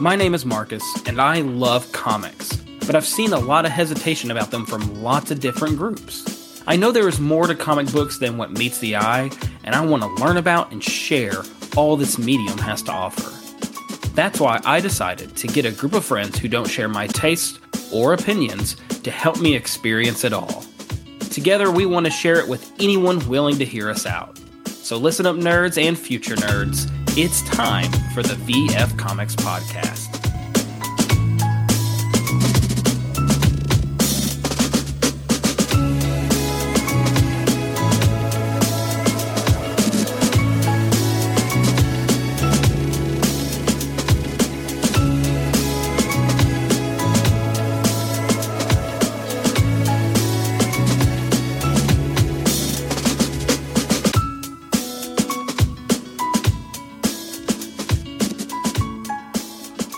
My name is Marcus, and I love comics, but I've seen a lot of hesitation about them from lots of different groups. I know there is more to comic books than what meets the eye, and I want to learn about and share all this medium has to offer. That's why I decided to get a group of friends who don't share my tastes or opinions to help me experience it all. Together, we want to share it with anyone willing to hear us out. So listen up, nerds and future nerds. It's time for the VF Comics Podcast.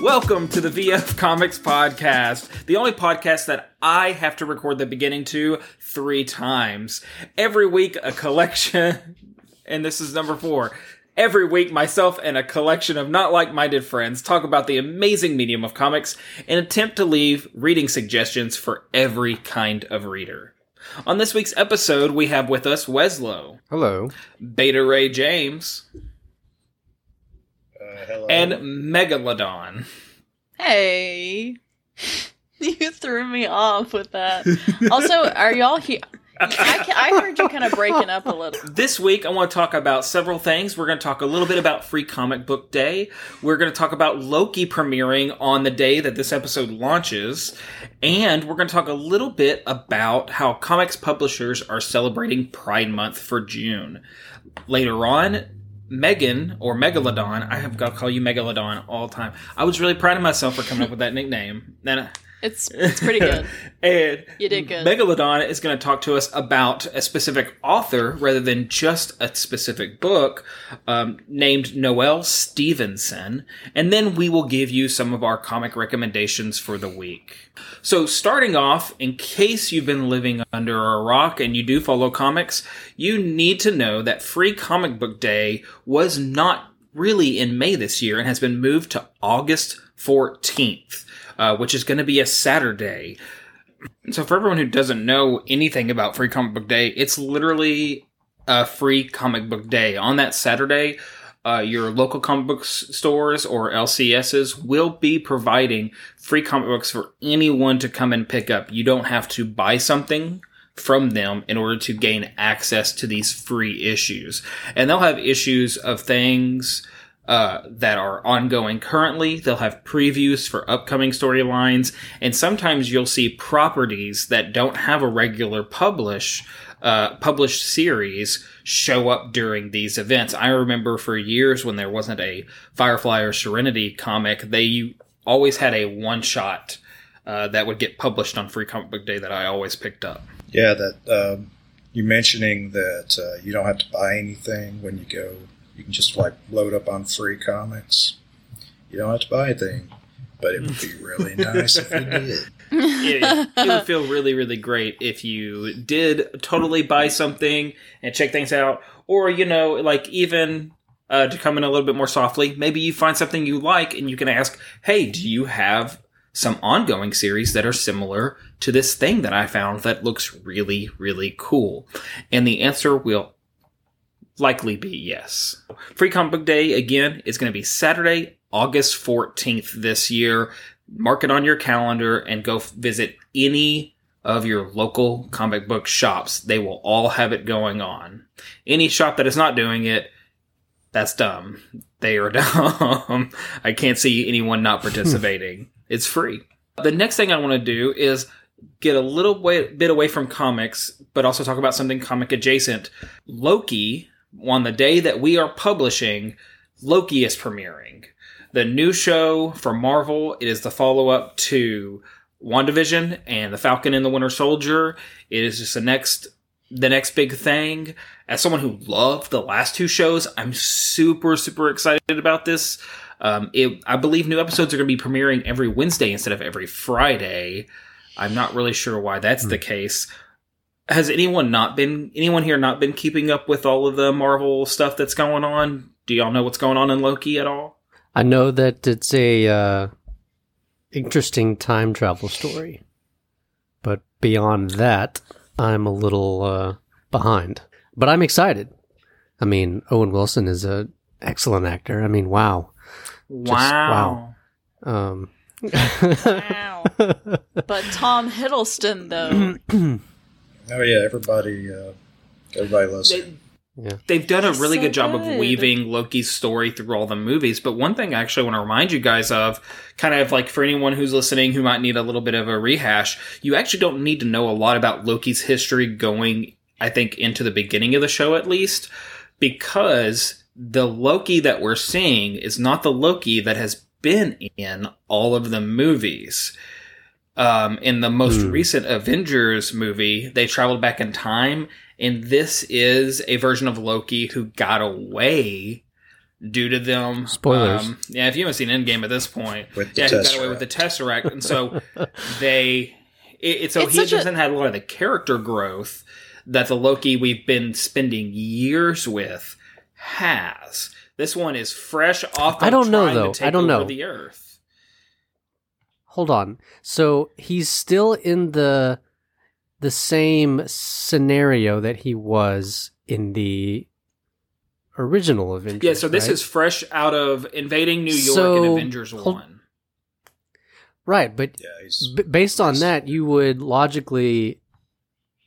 Welcome to the VF Comics Podcast, the only podcast that I have to record the beginning to 3 times. Every week, a collection, and this is number 4. Every week, myself and a collection of not like-minded friends talk about the amazing medium of comics and attempt to leave reading suggestions for every kind of reader. On this week's episode, we have with us Weslow. Hello. Beta Ray James. Hello. And Megalodon. Hey. You threw me off with that. Also, are y'all here? I heard you kind of breaking up a little. This week, I want to talk about several things. We're going to talk a little bit about Free Comic Book Day. We're going to talk about Loki premiering on the day that this episode launches. And we're going to talk a little bit about how comics publishers are celebrating Pride Month for June. Later on, Megan, or Megalodon, I have got to call you Megalodon all the time. I was really proud of myself for coming up with that nickname. It's pretty good. And you did good. Megalodon is going to talk to us about a specific author rather than just a specific book named Noelle Stevenson. And then we will give you some of our comic recommendations for the week. So starting off, in case you've been living under a rock and you do follow comics, you need to know that Free Comic Book Day was not really in May this year and has been moved to August 14th, which is going to be a Saturday. So for everyone who doesn't know anything about Free Comic Book Day, it's literally a free comic book day. On that Saturday, your local comic book stores or LCSs will be providing free comic books for anyone to come and pick up. You don't have to buy something from them in order to gain access to these free issues. And they'll have issues of things that are ongoing currently. They'll have previews for upcoming storylines. And sometimes you'll see properties that don't have a regular published series show up during these events. I remember for years when there wasn't a Firefly or Serenity comic, they always had a one-shot that would get published on Free Comic Book Day that I always picked up. Yeah, that you mentioning that you don't have to buy anything when you go. You can just load up on free comics. You don't have to buy anything, but it would be really nice if you did. It would feel really, really great if you did totally buy something and check things out. Or, even to come in a little bit more softly, maybe you find something you like and you can ask, hey, do you have some ongoing series that are similar to this thing that I found that looks really, really cool? And the answer will likely be yes. Free Comic Book Day, again, is going to be Saturday, August 14th this year. Mark it on your calendar and go visit any of your local comic book shops. They will all have it going on. Any shop that is not doing it, that's dumb. They are dumb. I can't see anyone not participating. It's free. The next thing I want to do is get a little bit away from comics, but also talk about something comic adjacent. Loki, on the day that we are publishing, Loki is premiering. The new show from Marvel, it is the follow-up to WandaVision and The Falcon and the Winter Soldier. It is just the next big thing. As someone who loved the last 2 shows, I'm super, super excited about this. I believe new episodes are going to be premiering every Wednesday instead of every Friday. I'm not really sure why that's the case. Has anyone here not been keeping up with all of the Marvel stuff that's going on? Do y'all know what's going on in Loki at all? I know that it's a interesting time travel story, but beyond that, I'm a little behind. But I'm excited. I mean, Owen Wilson is an excellent actor. I mean, wow. Wow. Wow. But Tom Hiddleston, though. Oh, yeah, everybody loves him. Yeah. They've done a really good job of weaving Loki's story through all the movies. But one thing I actually want to remind you guys of, kind of like for anyone who's listening who might need a little bit of a rehash, you actually don't need to know a lot about Loki's history going, I think, into the beginning of the show at least, because the Loki that we're seeing is not the Loki that has been in all of the movies. In the most recent Avengers movie, they traveled back in time, and this is a version of Loki who got away due to them. Spoilers. Yeah, if you haven't seen Endgame at this point. He got away with the Tesseract. And so he doesn't have a lot of the character growth that the Loki we've been spending years with has. This one is fresh off the over the earth. Hold on. So he's still in the same scenario that he was in the original Avengers. Yeah, so this is fresh out of invading New York in Avengers 1. Right, but based on that, you would logically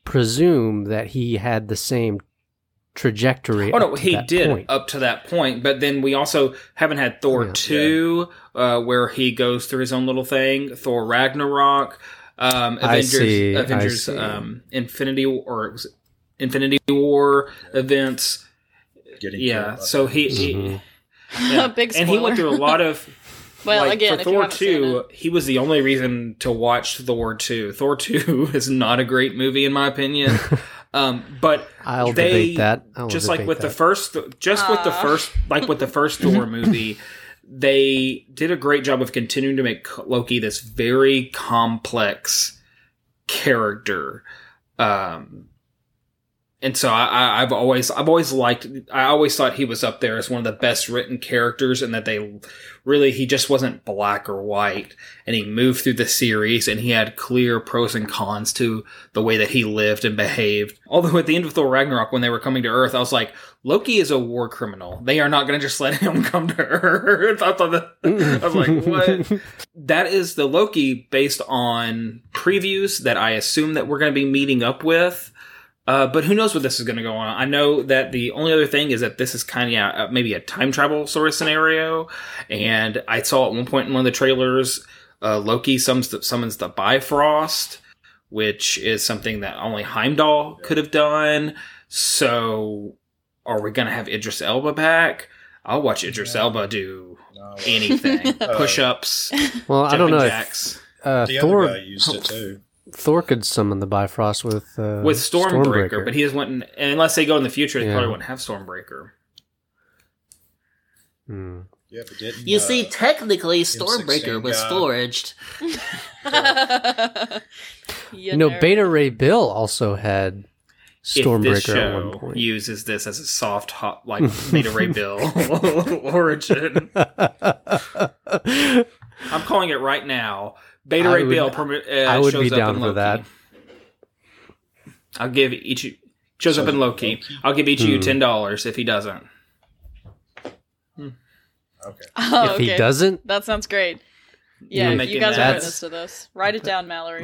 presume that he had the same trajectory. Oh, no, he did up to that point, but then we also haven't had Thor 2, where he goes through his own little thing, Thor Ragnarok, Avengers Infinity War events. So he big spoiler. And he went through a lot of for Thor 2, he was the only reason to watch Thor 2. Thor 2 is not a great movie in my opinion. But I'll debate that. With the first Thor movie, they did a great job of continuing to make Loki this very complex character, and so I always thought he was up there as one of the best written characters, and that he just wasn't black or white, and he moved through the series, and he had clear pros and cons to the way that he lived and behaved. Although at the end of Thor Ragnarok, when they were coming to Earth, I was like, Loki is a war criminal. They are not going to just let him come to Earth. I was like, what? That is the Loki based on previews that I assume that we're going to be meeting up with. But who knows what this is going to go on. I know that the only other thing is that this is kind of maybe a time travel sort of scenario. And I saw at one point in one of the trailers, Loki summons the Bifrost, which is something that only Heimdall could have done. So are we going to have Idris Elba back? I'll watch Idris Elba do anything. Push-ups. Well, I don't know. Jacks. The other guy used it too. Thor could summon the Bifrost with Stormbreaker, but he just went and unless they go in the future, they probably wouldn't have Stormbreaker. Hmm. Yeah, but technically, Stormbreaker was forged. Beta Ray Bill also had Stormbreaker at one point. Uses this as a soft, hot, like Beta Ray Bill origin. I'm calling it right now. Beta Ray Bill shows up in Loki. I'll give each shows up in Loki. I'll give each of you $10 if he doesn't. Okay. Oh, if he doesn't, that sounds great. Yeah, you guys are witness to this. Write it down, Mallory.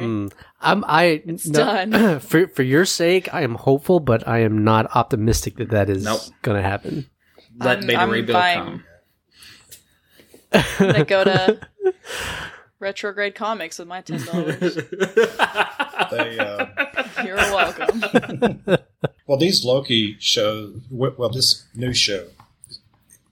Done. for your sake, I am hopeful, but I am not optimistic that is going to happen. Let Beta Ray Bill come. I'm gonna go to Retrograde Comics with my $10. You're welcome. Well, these Loki shows, this new show,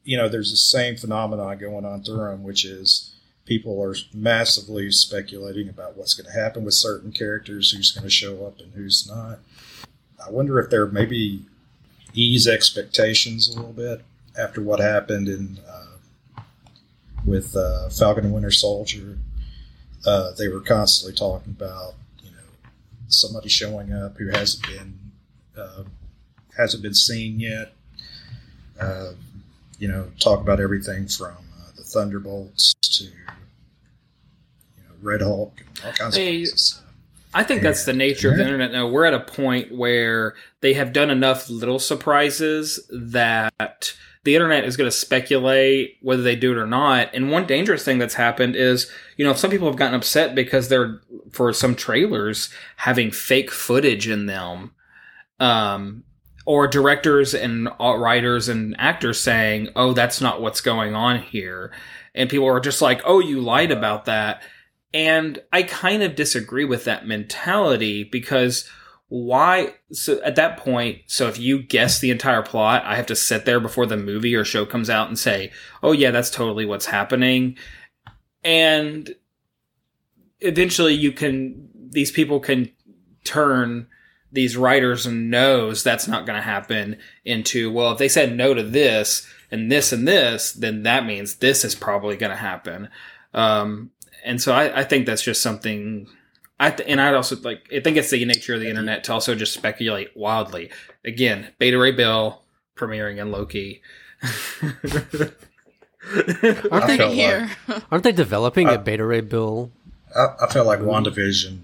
there's the same phenomenon going on through them, which is people are massively speculating about what's going to happen with certain characters, who's going to show up and who's not. I wonder if they're maybe ease expectations a little bit after what happened in with Falcon and Winter Soldier. They were constantly talking about, somebody showing up who hasn't been seen yet. Talk about everything from the Thunderbolts to Red Hulk and all kinds of things. I think that's the nature of the internet now. We're at a point where they have done enough little surprises that the internet is going to speculate whether they do it or not. And one dangerous thing that's happened is, some people have gotten upset because they're, for some trailers, having fake footage in them. Or directors and writers and actors saying, oh, that's not what's going on here. And people are just like, oh, you lied about that. And I kind of disagree with that mentality because why? So at that point, so if you guess the entire plot, I have to sit there before the movie or show comes out and say, oh, yeah, that's totally what's happening. And eventually these people can turn these writers and knows that's not going to happen into, well, if they said no to this and this and this, then that means this is probably going to happen. And so I think that's just something. I think it's the nature of the internet to also just speculate wildly. Again, Beta Ray Bill premiering in Loki. Aren't they developing a Beta Ray Bill? I feel like WandaVision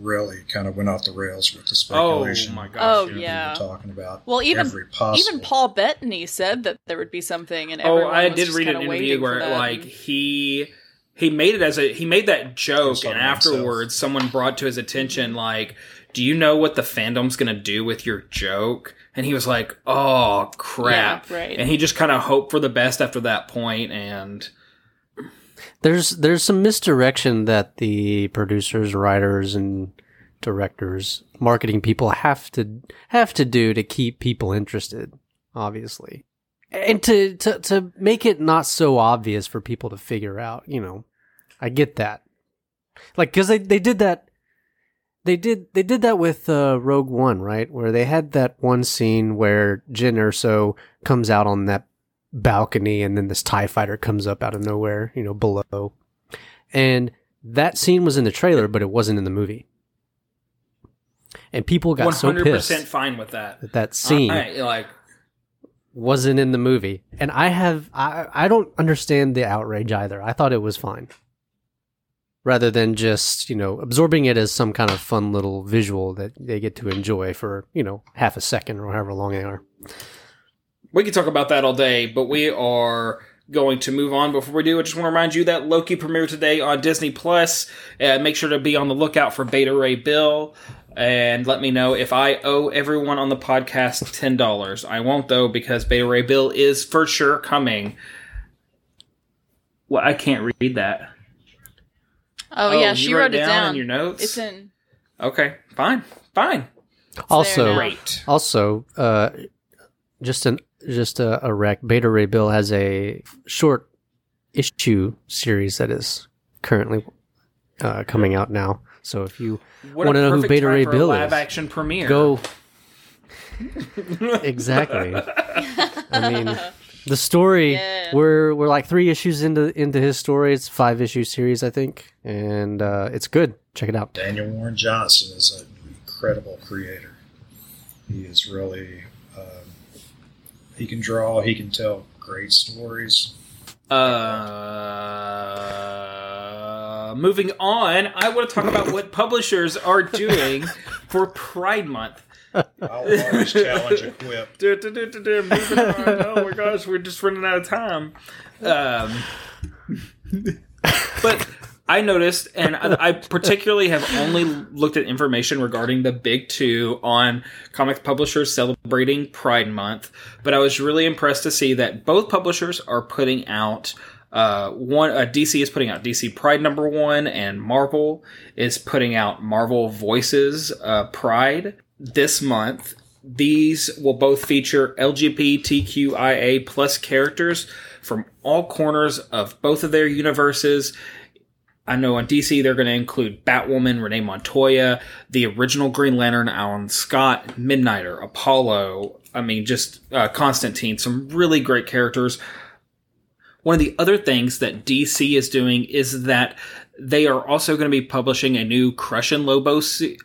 really kind of went off the rails with the speculation. Oh my gosh! Oh yeah, talking about even Paul Bettany said that there would be something, and I did read an interview where he made it he made that joke, and afterwards someone brought to his attention, like, do you know what the fandom's going to do with your joke? And he was like, oh, crap. Yeah, right. And he just kind of hoped for the best after that point. And there's some misdirection that the producers, writers, and directors, marketing people have to do to keep people interested, obviously. And to make it not so obvious for people to figure out, I get that. Like, because they did that, they did that with Rogue One, right? Where they had that one scene where Jyn Erso comes out on that balcony, and then this TIE fighter comes up out of nowhere, below. And that scene was in the trailer, but it wasn't in the movie. And people got so pissed. 100% fine with that. That scene. Wasn't in the movie, and I don't understand the outrage either. I thought it was fine, rather than just absorbing it as some kind of fun little visual that they get to enjoy for half a second or however long they are. We could talk about that all day, but we are going to move on. Before we do, I just want to remind you that Loki premiered today on Disney Plus. Make sure to be on the lookout for Beta Ray Bill. And let me know if I owe everyone on the podcast $10. I won't, though, because Beta Ray Bill is for sure coming. Well, I can't read that. Oh yeah, she wrote it down in your notes? It's in. Okay, fine. It's also, great. Also, just a rec. Beta Ray Bill has a short issue series that is currently coming out now. So if you want to know who Beta Ray Bill is, live action premiere. Go. Exactly. I mean, the story. Yeah. We're like 3 issues into his story. It's 5-issue series, I think, and it's good. Check it out. Daniel Warren Johnson is an incredible creator. He is really. He can draw. He can tell great stories. Moving on, I want to talk about what publishers are doing for Pride Month. I'll always challenge a quip. Moving on. Oh my gosh, we're just running out of time. But I noticed, and I particularly have only looked at information regarding the big 2 on comics publishers celebrating Pride Month, but I was really impressed to see that both publishers are putting out DC is putting out DC Pride #1, and Marvel is putting out Marvel Voices Pride this month. These will both feature LGBTQIA plus characters from all corners of both of their universes. I know on DC they're going to include Batwoman, Renee Montoya, the original Green Lantern, Alan Scott, Midnighter, Apollo, Constantine, some really great characters. One of the other things that DC is doing is that they are also going to be publishing a new Crush and Lobo series.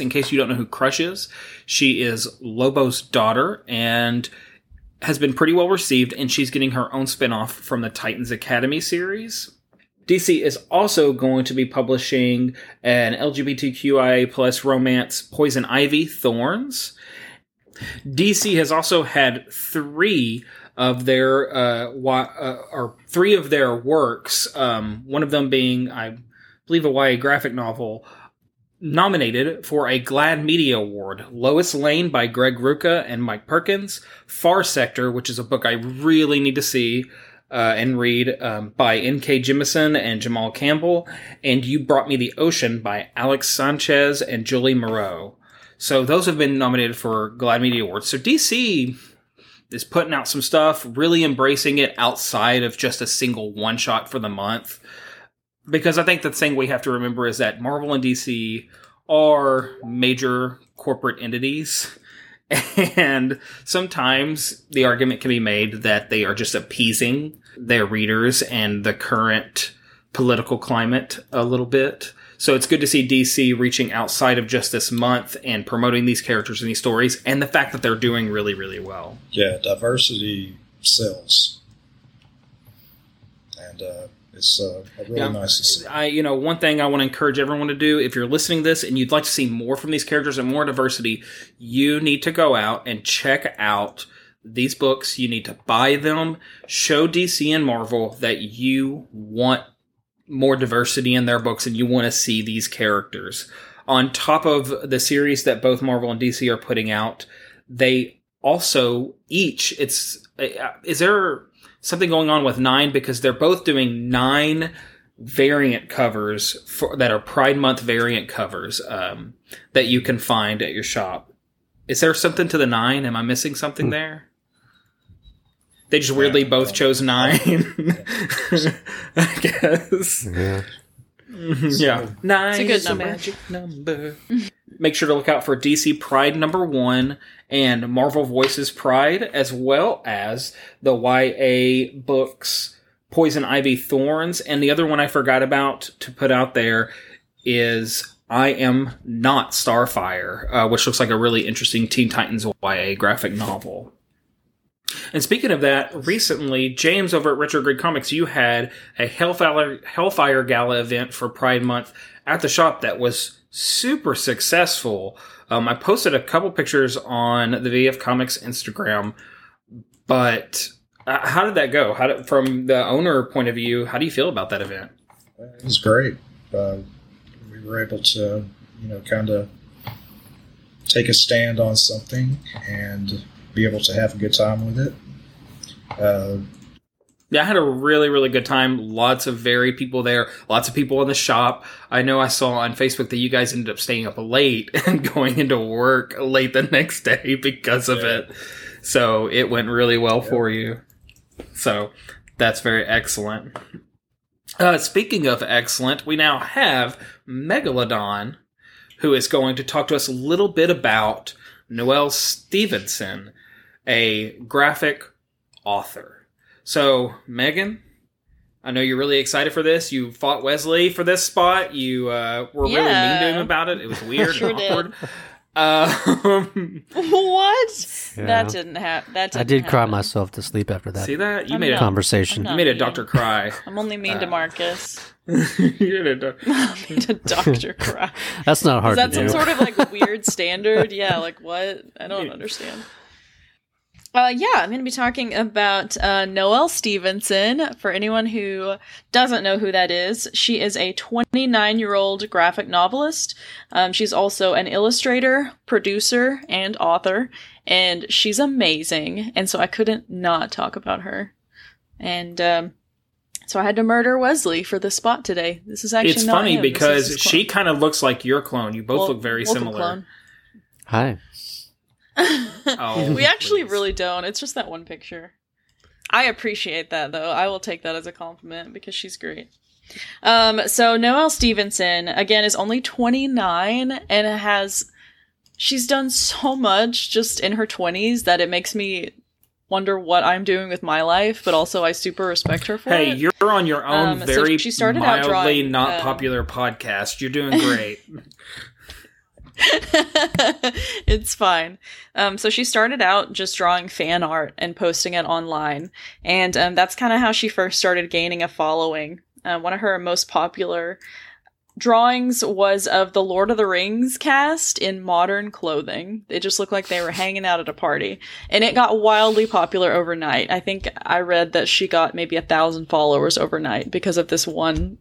In case you don't know who Crush is, she is Lobo's daughter, and has been pretty well received, and she's getting her own spinoff from the Titans Academy series. DC is also going to be publishing an LGBTQIA plus romance, Poison Ivy Thorns. DC has also had three of their works, one of them being, I believe, a YA graphic novel, nominated for a GLAAD Media Award. Lois Lane by Greg Rucka and Mike Perkins. Far Sector, which is a book I really need to see and read, by N.K. Jemisin and Jamal Campbell. And You Brought Me the Ocean by Alex Sanchez and Julie Moreau. So those have been nominated for GLAAD Media Awards. So DC is putting out some stuff, really embracing it outside of just a single one-shot for the month. Because I think the thing we have to remember is that Marvel and DC are major corporate entities. And sometimes the argument can be made that they are just appeasing their readers and the current political climate a little bit. So it's good to see DC reaching outside of just this month and promoting these characters and these stories, and the fact that they're doing really, really well. Yeah, diversity sells. And it's really nice to see. One thing I want to encourage everyone to do, if you're listening to this and you'd like to see more from these characters and more diversity, you need to go out and check out these books. You need to buy them. Show DC and Marvel that you want more diversity in their books and you want to see these characters. On top of the series that both Marvel and DC are putting out, they also each... Is there something going on with Nine? Because they're both doing 9 variant covers that are Pride Month variant covers that you can find at your shop. Is there something to the Nine? Am I missing something there? They just weirdly both chose 9. I guess. Yeah. Yeah. 9 it's a good number. Magic number. Make sure to look out for DC Pride #1 and Marvel Voices Pride, as well as the YA books Poison Ivy Thorns. And the other one I forgot about to put out there is I Am Not Starfire, which looks like a really interesting Teen Titans YA graphic novel. And speaking of that, recently, James over at Retrograde Comics, you had a Hellfire Gala event for Pride Month at the shop that was super successful. I posted a couple pictures on the VF Comics Instagram, but how did that go? From the owner point of view, how do you feel about that event? It was great. We were able to, kind of take a stand on something and be able to have a good time with it. I had a really, really good time. Lots of varied people there. Lots of people in the shop. I know I saw on Facebook that you guys ended up staying up late and going into work late the next day because of it. So it went really well for you. So that's very excellent. Speaking of excellent, we now have Megalodon, who is going to talk to us a little bit about Noelle Stevenson, a graphic author. So, Megan, I know you're really excited for this. You fought Wesley for this spot. You were really mean to him about it. It was weird sure and awkward. What? Yeah. That didn't happen. I did cry myself to sleep after that. See that? You made a doctor cry. I'm only mean to Marcus. You made a doctor cry. That's not hard to do. Is that some sort of weird standard? Yeah, what? I don't understand. I'm going to be talking about Noelle Stevenson. For anyone who doesn't know who that is, she is a 29-year-old graphic novelist. She's also an illustrator, producer, and author, and she's amazing. And so I couldn't not talk about her. And so I had to murder Wesley for the spot today. This is actually not him. It's funny because she kind of looks like your clone. You both look very similar. Clone. Hi. Oh, we actually really don't. It's just that one picture. I appreciate that, though. I will take that as a compliment because she's great. So Noelle Stevenson, again, is only 29 and she's done so much just in her 20s that it makes me wonder what I'm doing with my life, but also I super respect her for it. Hey, you're on your own very mildly not popular podcast. You're doing great. It's fine. So she started out just drawing fan art and posting it online. And that's kind of how she first started gaining a following. One of her most popular drawings was of the Lord of the Rings cast in modern clothing. It just looked like they were hanging out at a party. And it got wildly popular overnight. I think I read that she got maybe 1,000 followers overnight because of this one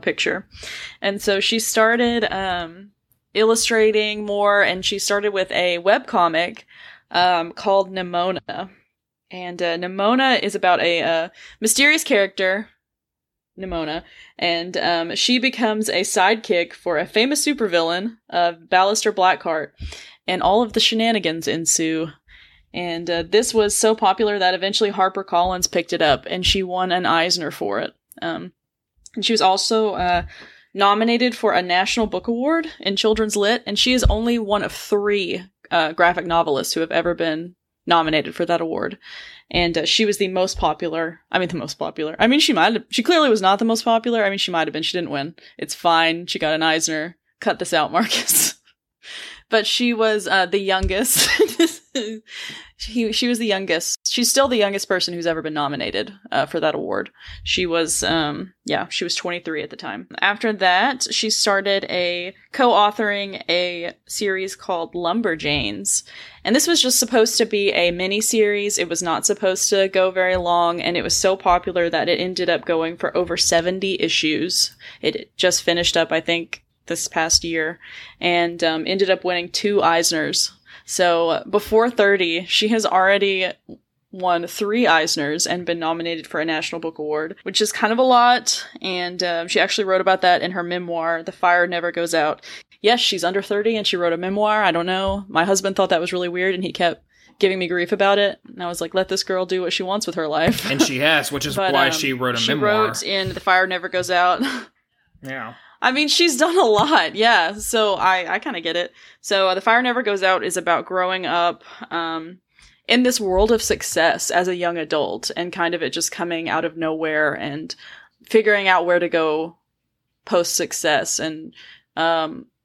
picture. And so she started illustrating more, and she started with a webcomic called Nimona. And Nimona is about a mysterious character, Nimona, and she becomes a sidekick for a famous supervillain, Ballister Blackheart, and all of the shenanigans ensue. And this was so popular that eventually HarperCollins picked it up, and she won an Eisner for it. And she was also nominated for a National Book Award in Children's Lit, and she is only one of three graphic novelists who have ever been nominated for that award. And she was the most popular. She clearly was not the most popular. She might have been. She didn't win. It's fine. She got an Eisner. Cut this out, Marcus. But she was the youngest. She was the youngest. She's still the youngest person who's ever been nominated for that award. She was, she was 23 at the time. After that, she started co-authoring a series called Lumberjanes. And this was just supposed to be a mini-series. It was not supposed to go very long, and it was so popular that it ended up going for over 70 issues. It just finished up, I think, this past year, and ended up winning 2 Eisners. So before 30, she has already won 3 Eisners and been nominated for a National Book Award, which is kind of a lot. And she actually wrote about that in her memoir, The Fire Never Goes Out. Yes, she's under 30 and she wrote a memoir. I don't know. My husband thought that was really weird and he kept giving me grief about it. And I was like, let this girl do what she wants with her life. And she has, which is why she wrote a memoir. She wrote in The Fire Never Goes Out. Yeah. She's done a lot, yeah, so I kind of get it. So The Fire Never Goes Out is about growing up in this world of success as a young adult and kind of it just coming out of nowhere and figuring out where to go post-success and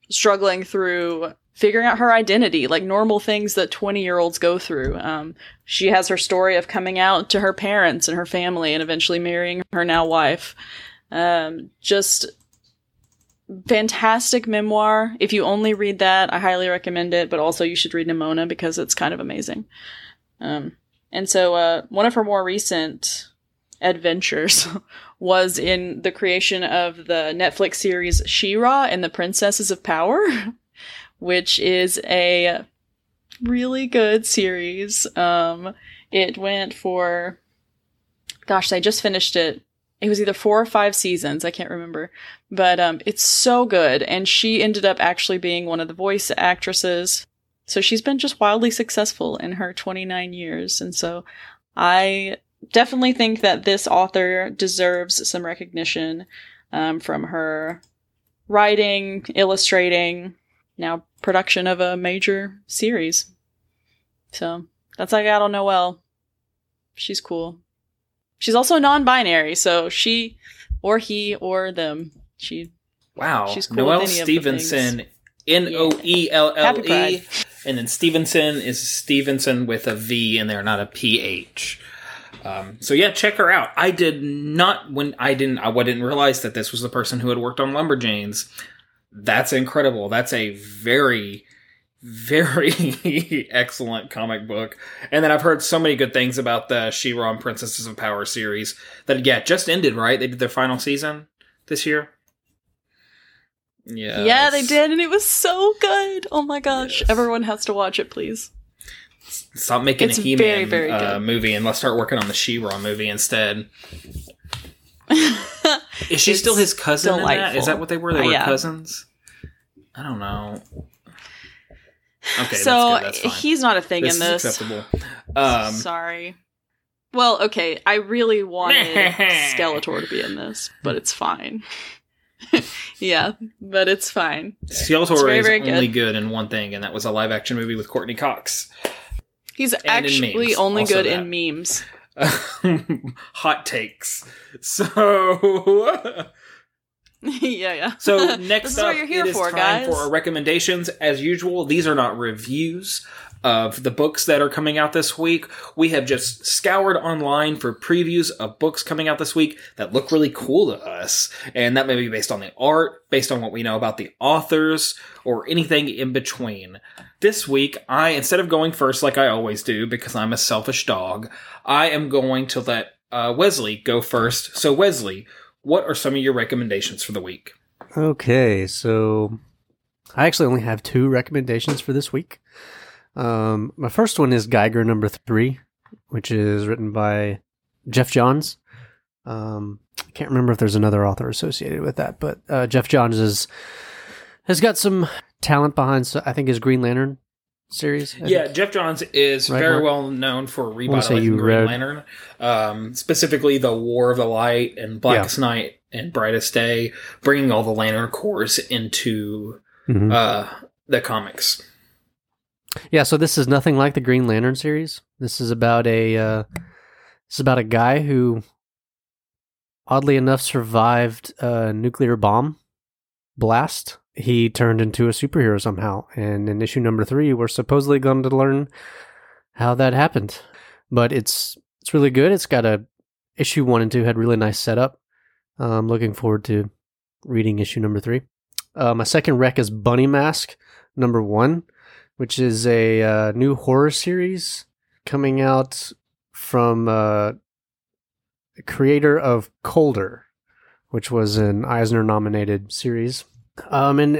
struggling through figuring out her identity, like normal things that 20-year-olds go through. She has her story of coming out to her parents and her family and eventually marrying her now wife. Fantastic memoir. If you only read that, I highly recommend it, but also you should read Nimona because it's kind of amazing. And so one of her more recent adventures was in the creation of the Netflix series She-Ra and the Princesses of Power, which is a really good series. It went for... Gosh, I just finished it. It was either 4 or 5 seasons. I can't remember. But it's so good. And she ended up actually being one of the voice actresses. So she's been just wildly successful in her 29 years. And so I definitely think that this author deserves some recognition from her writing, illustrating, now production of a major series. So that's all I got on Noelle. She's cool. She's also non-binary, so she, or he, or them. She's cool. Noelle Stevenson, Noelle, and then Stevenson is Stevenson with a V in there, not a PH. So yeah, check her out. I didn't realize that this was the person who had worked on Lumberjanes. That's incredible. That's a very, very excellent comic book. And then I've heard so many good things about the She-Ra and Princesses of Power series that, yeah, just ended, right? They did their final season this year? Yeah. Yeah, they did, and it was so good. Oh my gosh. Yes. Everyone has to watch it, please. Stop making a He-Man very, very movie, and let's start working on the She-Ra movie instead. Is she still his cousin in that? Is that what they were? They were cousins? I don't know. Okay, so that's fine. He's not a thing in this. Is acceptable. Sorry. Well, okay, I really wanted Skeletor to be in this, but it's fine. Yeah, but it's fine. Skeletor is only good in one thing, and that was a live-action movie with Courtney Cox. He's actually only good in memes. Hot takes. So... Yeah. So next up, it is time for our recommendations. As usual, these are not reviews of the books that are coming out this week. We have just scoured online for previews of books coming out this week that look really cool to us. And that may be based on the art, based on what we know about the authors, or anything in between. This week, instead of going first like I always do, because I'm a selfish dog, I am going to let Wesley go first. So Wesley, what are some of your recommendations for the week? Okay, so I actually only have two recommendations for this week. My first one is Geiger number 3, which is written by Jeff Johns. I can't remember if there's another author associated with that, but Jeff Johns has got some talent behind, I think, his Green Lantern series. Jeff Johns is very well known for revitalizing Green Lantern, specifically the War of the Light and Blackest Night and Brightest Day, bringing all the Lantern cores into the comics. Yeah, so this is nothing like the Green Lantern series. This is about a guy who, oddly enough, survived a nuclear bomb blast. He turned into a superhero somehow, and in issue number 3, we're supposedly going to learn how that happened. But it's really good. It's got issue 1 and 2 had really nice setup. I'm looking forward to reading issue number 3. My second rec is Bunny Mask number 1. Which is a new horror series coming out from the creator of Colder, which was an Eisner-nominated series. And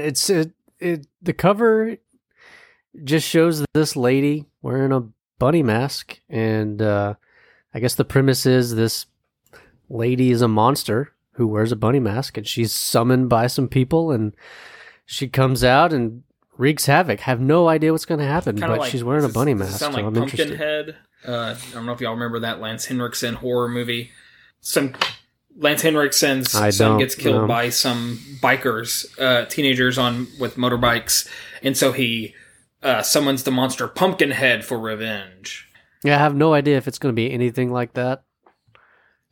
the cover just shows this lady wearing a bunny mask, and I guess the premise is this lady is a monster who wears a bunny mask, and she's summoned by some people, and she comes out and wreaks havoc. Have no idea what's going to happen, but she's wearing a bunny mask. Sound like Pumpkinhead. I don't know if y'all remember that Lance Henriksen horror movie. Some Lance Henriksen's son gets killed by some bikers, teenagers with motorbikes, and so he summons the monster Pumpkinhead for revenge. Yeah, I have no idea if it's going to be anything like that.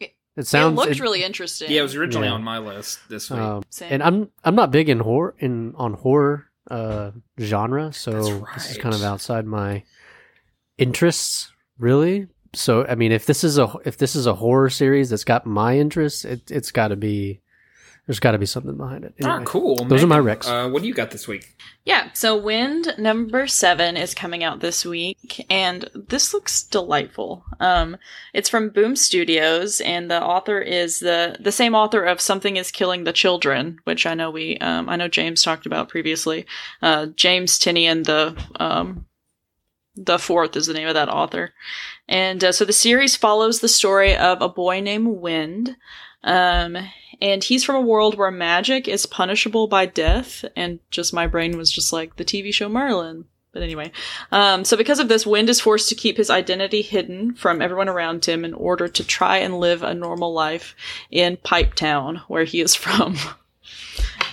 It looked really interesting. Yeah, it was originally on my list this week, and I'm not big in horror on horror genre, so this is kind of outside my interests, really. So I mean, if this is a horror series that's got my interests, there's got to be something behind it. Anyway, cool. Those are my recs. What do you got this week? Yeah, so Wind number 7 is coming out this week, and this looks delightful. It's from Boom Studios, and the author is the same author of Something is Killing the Children, which I know James talked about previously. James Tinian, the Fourth is the name of that author. And so the series follows the story of a boy named Wind, and he's from a world where magic is punishable by death, and just my brain was just like the TV show Merlin. But anyway, so because of this, Wind is forced to keep his identity hidden from everyone around him in order to try and live a normal life in Pipetown, where he is from.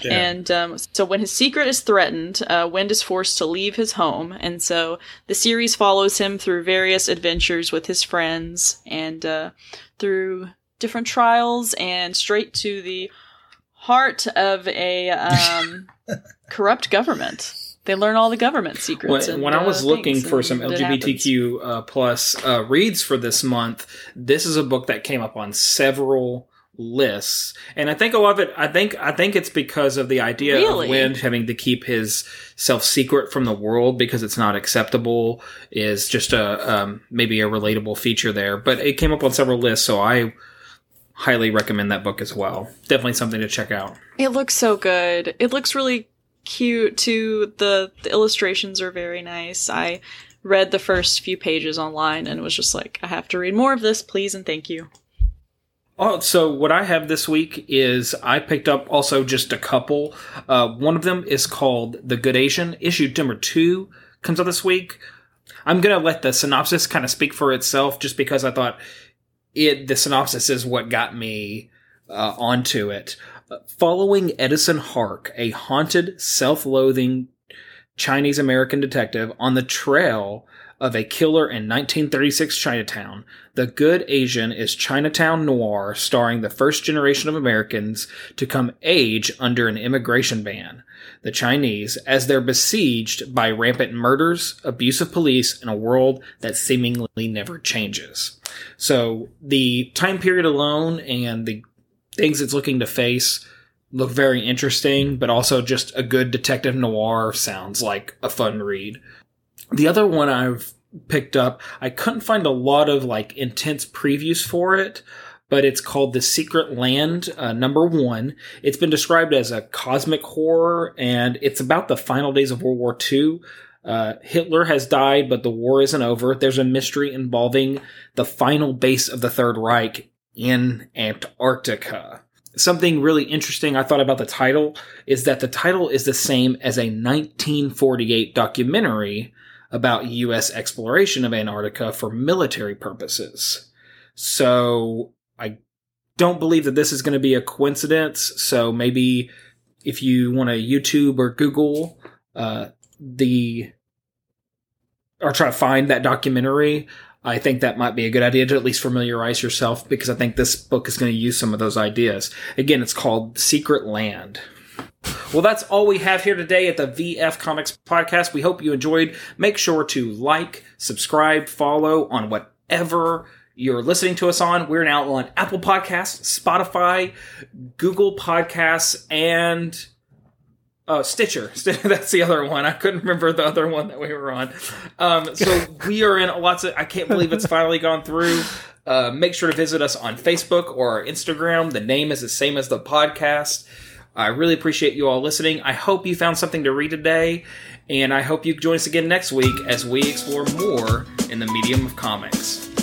Yeah. And so when his secret is threatened, Wind is forced to leave his home. And so the series follows him through various adventures with his friends and through different trials, and straight to the heart of a corrupt government. They learn all the government secrets. When I was looking for some LGBTQ plus reads for this month, this is a book that came up on several lists, and I think a lot of it. I think it's because of the idea of Wind having to keep his self secret from the world because it's not acceptable is just maybe a relatable feature there. But it came up on several lists, so I highly recommend that book as well. Definitely something to check out. It looks so good. It looks really cute too. The illustrations are very nice. I read the first few pages online and was just like, I have to read more of this, please and thank you. Oh, so what I have this week is I picked up also just a couple. One of them is called The Good Asian. Issue number 2 comes out this week. I'm going to let the synopsis kind of speak for itself just because I thought the synopsis is what got me onto it. Following Edison Hark, a haunted, self-loathing Chinese-American detective, on the trail of a killer in 1936 Chinatown. The Good Asian is Chinatown noir, starring the first generation of Americans to come age under an immigration ban, the Chinese, as they're besieged by rampant murders, abusive police, and a world that seemingly never changes. So the time period alone and the things it's looking to face look very interesting, but also just a good detective noir sounds like a fun read. The other one I've picked up, I couldn't find a lot of like intense previews for it, but it's called The Secret Land, #1. It's been described as a cosmic horror, and it's about the final days of World War II. Hitler has died, but the war isn't over. There's a mystery involving the final base of the Third Reich in Antarctica. Something really interesting I thought about the title is that the title is the same as a 1948 documentary about U.S. exploration of Antarctica for military purposes. So I don't believe that this is going to be a coincidence. So maybe if you want to YouTube or Google or try to find that documentary, I think that might be a good idea to at least familiarize yourself, because I think this book is going to use some of those ideas. Again, it's called Secret Land. Well, that's all we have here today at the VF Comics Podcast. We hope you enjoyed. Make sure to like, subscribe, follow on whatever you're listening to us on. We're now on Apple Podcasts, Spotify, Google Podcasts, and Stitcher. That's the other one. I couldn't remember the other one that we were on. So we are in lots of... I can't believe it's finally gone through. Make sure to visit us on Facebook or Instagram. The name is the same as the podcast. I really appreciate you all listening. I hope you found something to read today, and I hope you join us again next week as we explore more in the medium of comics.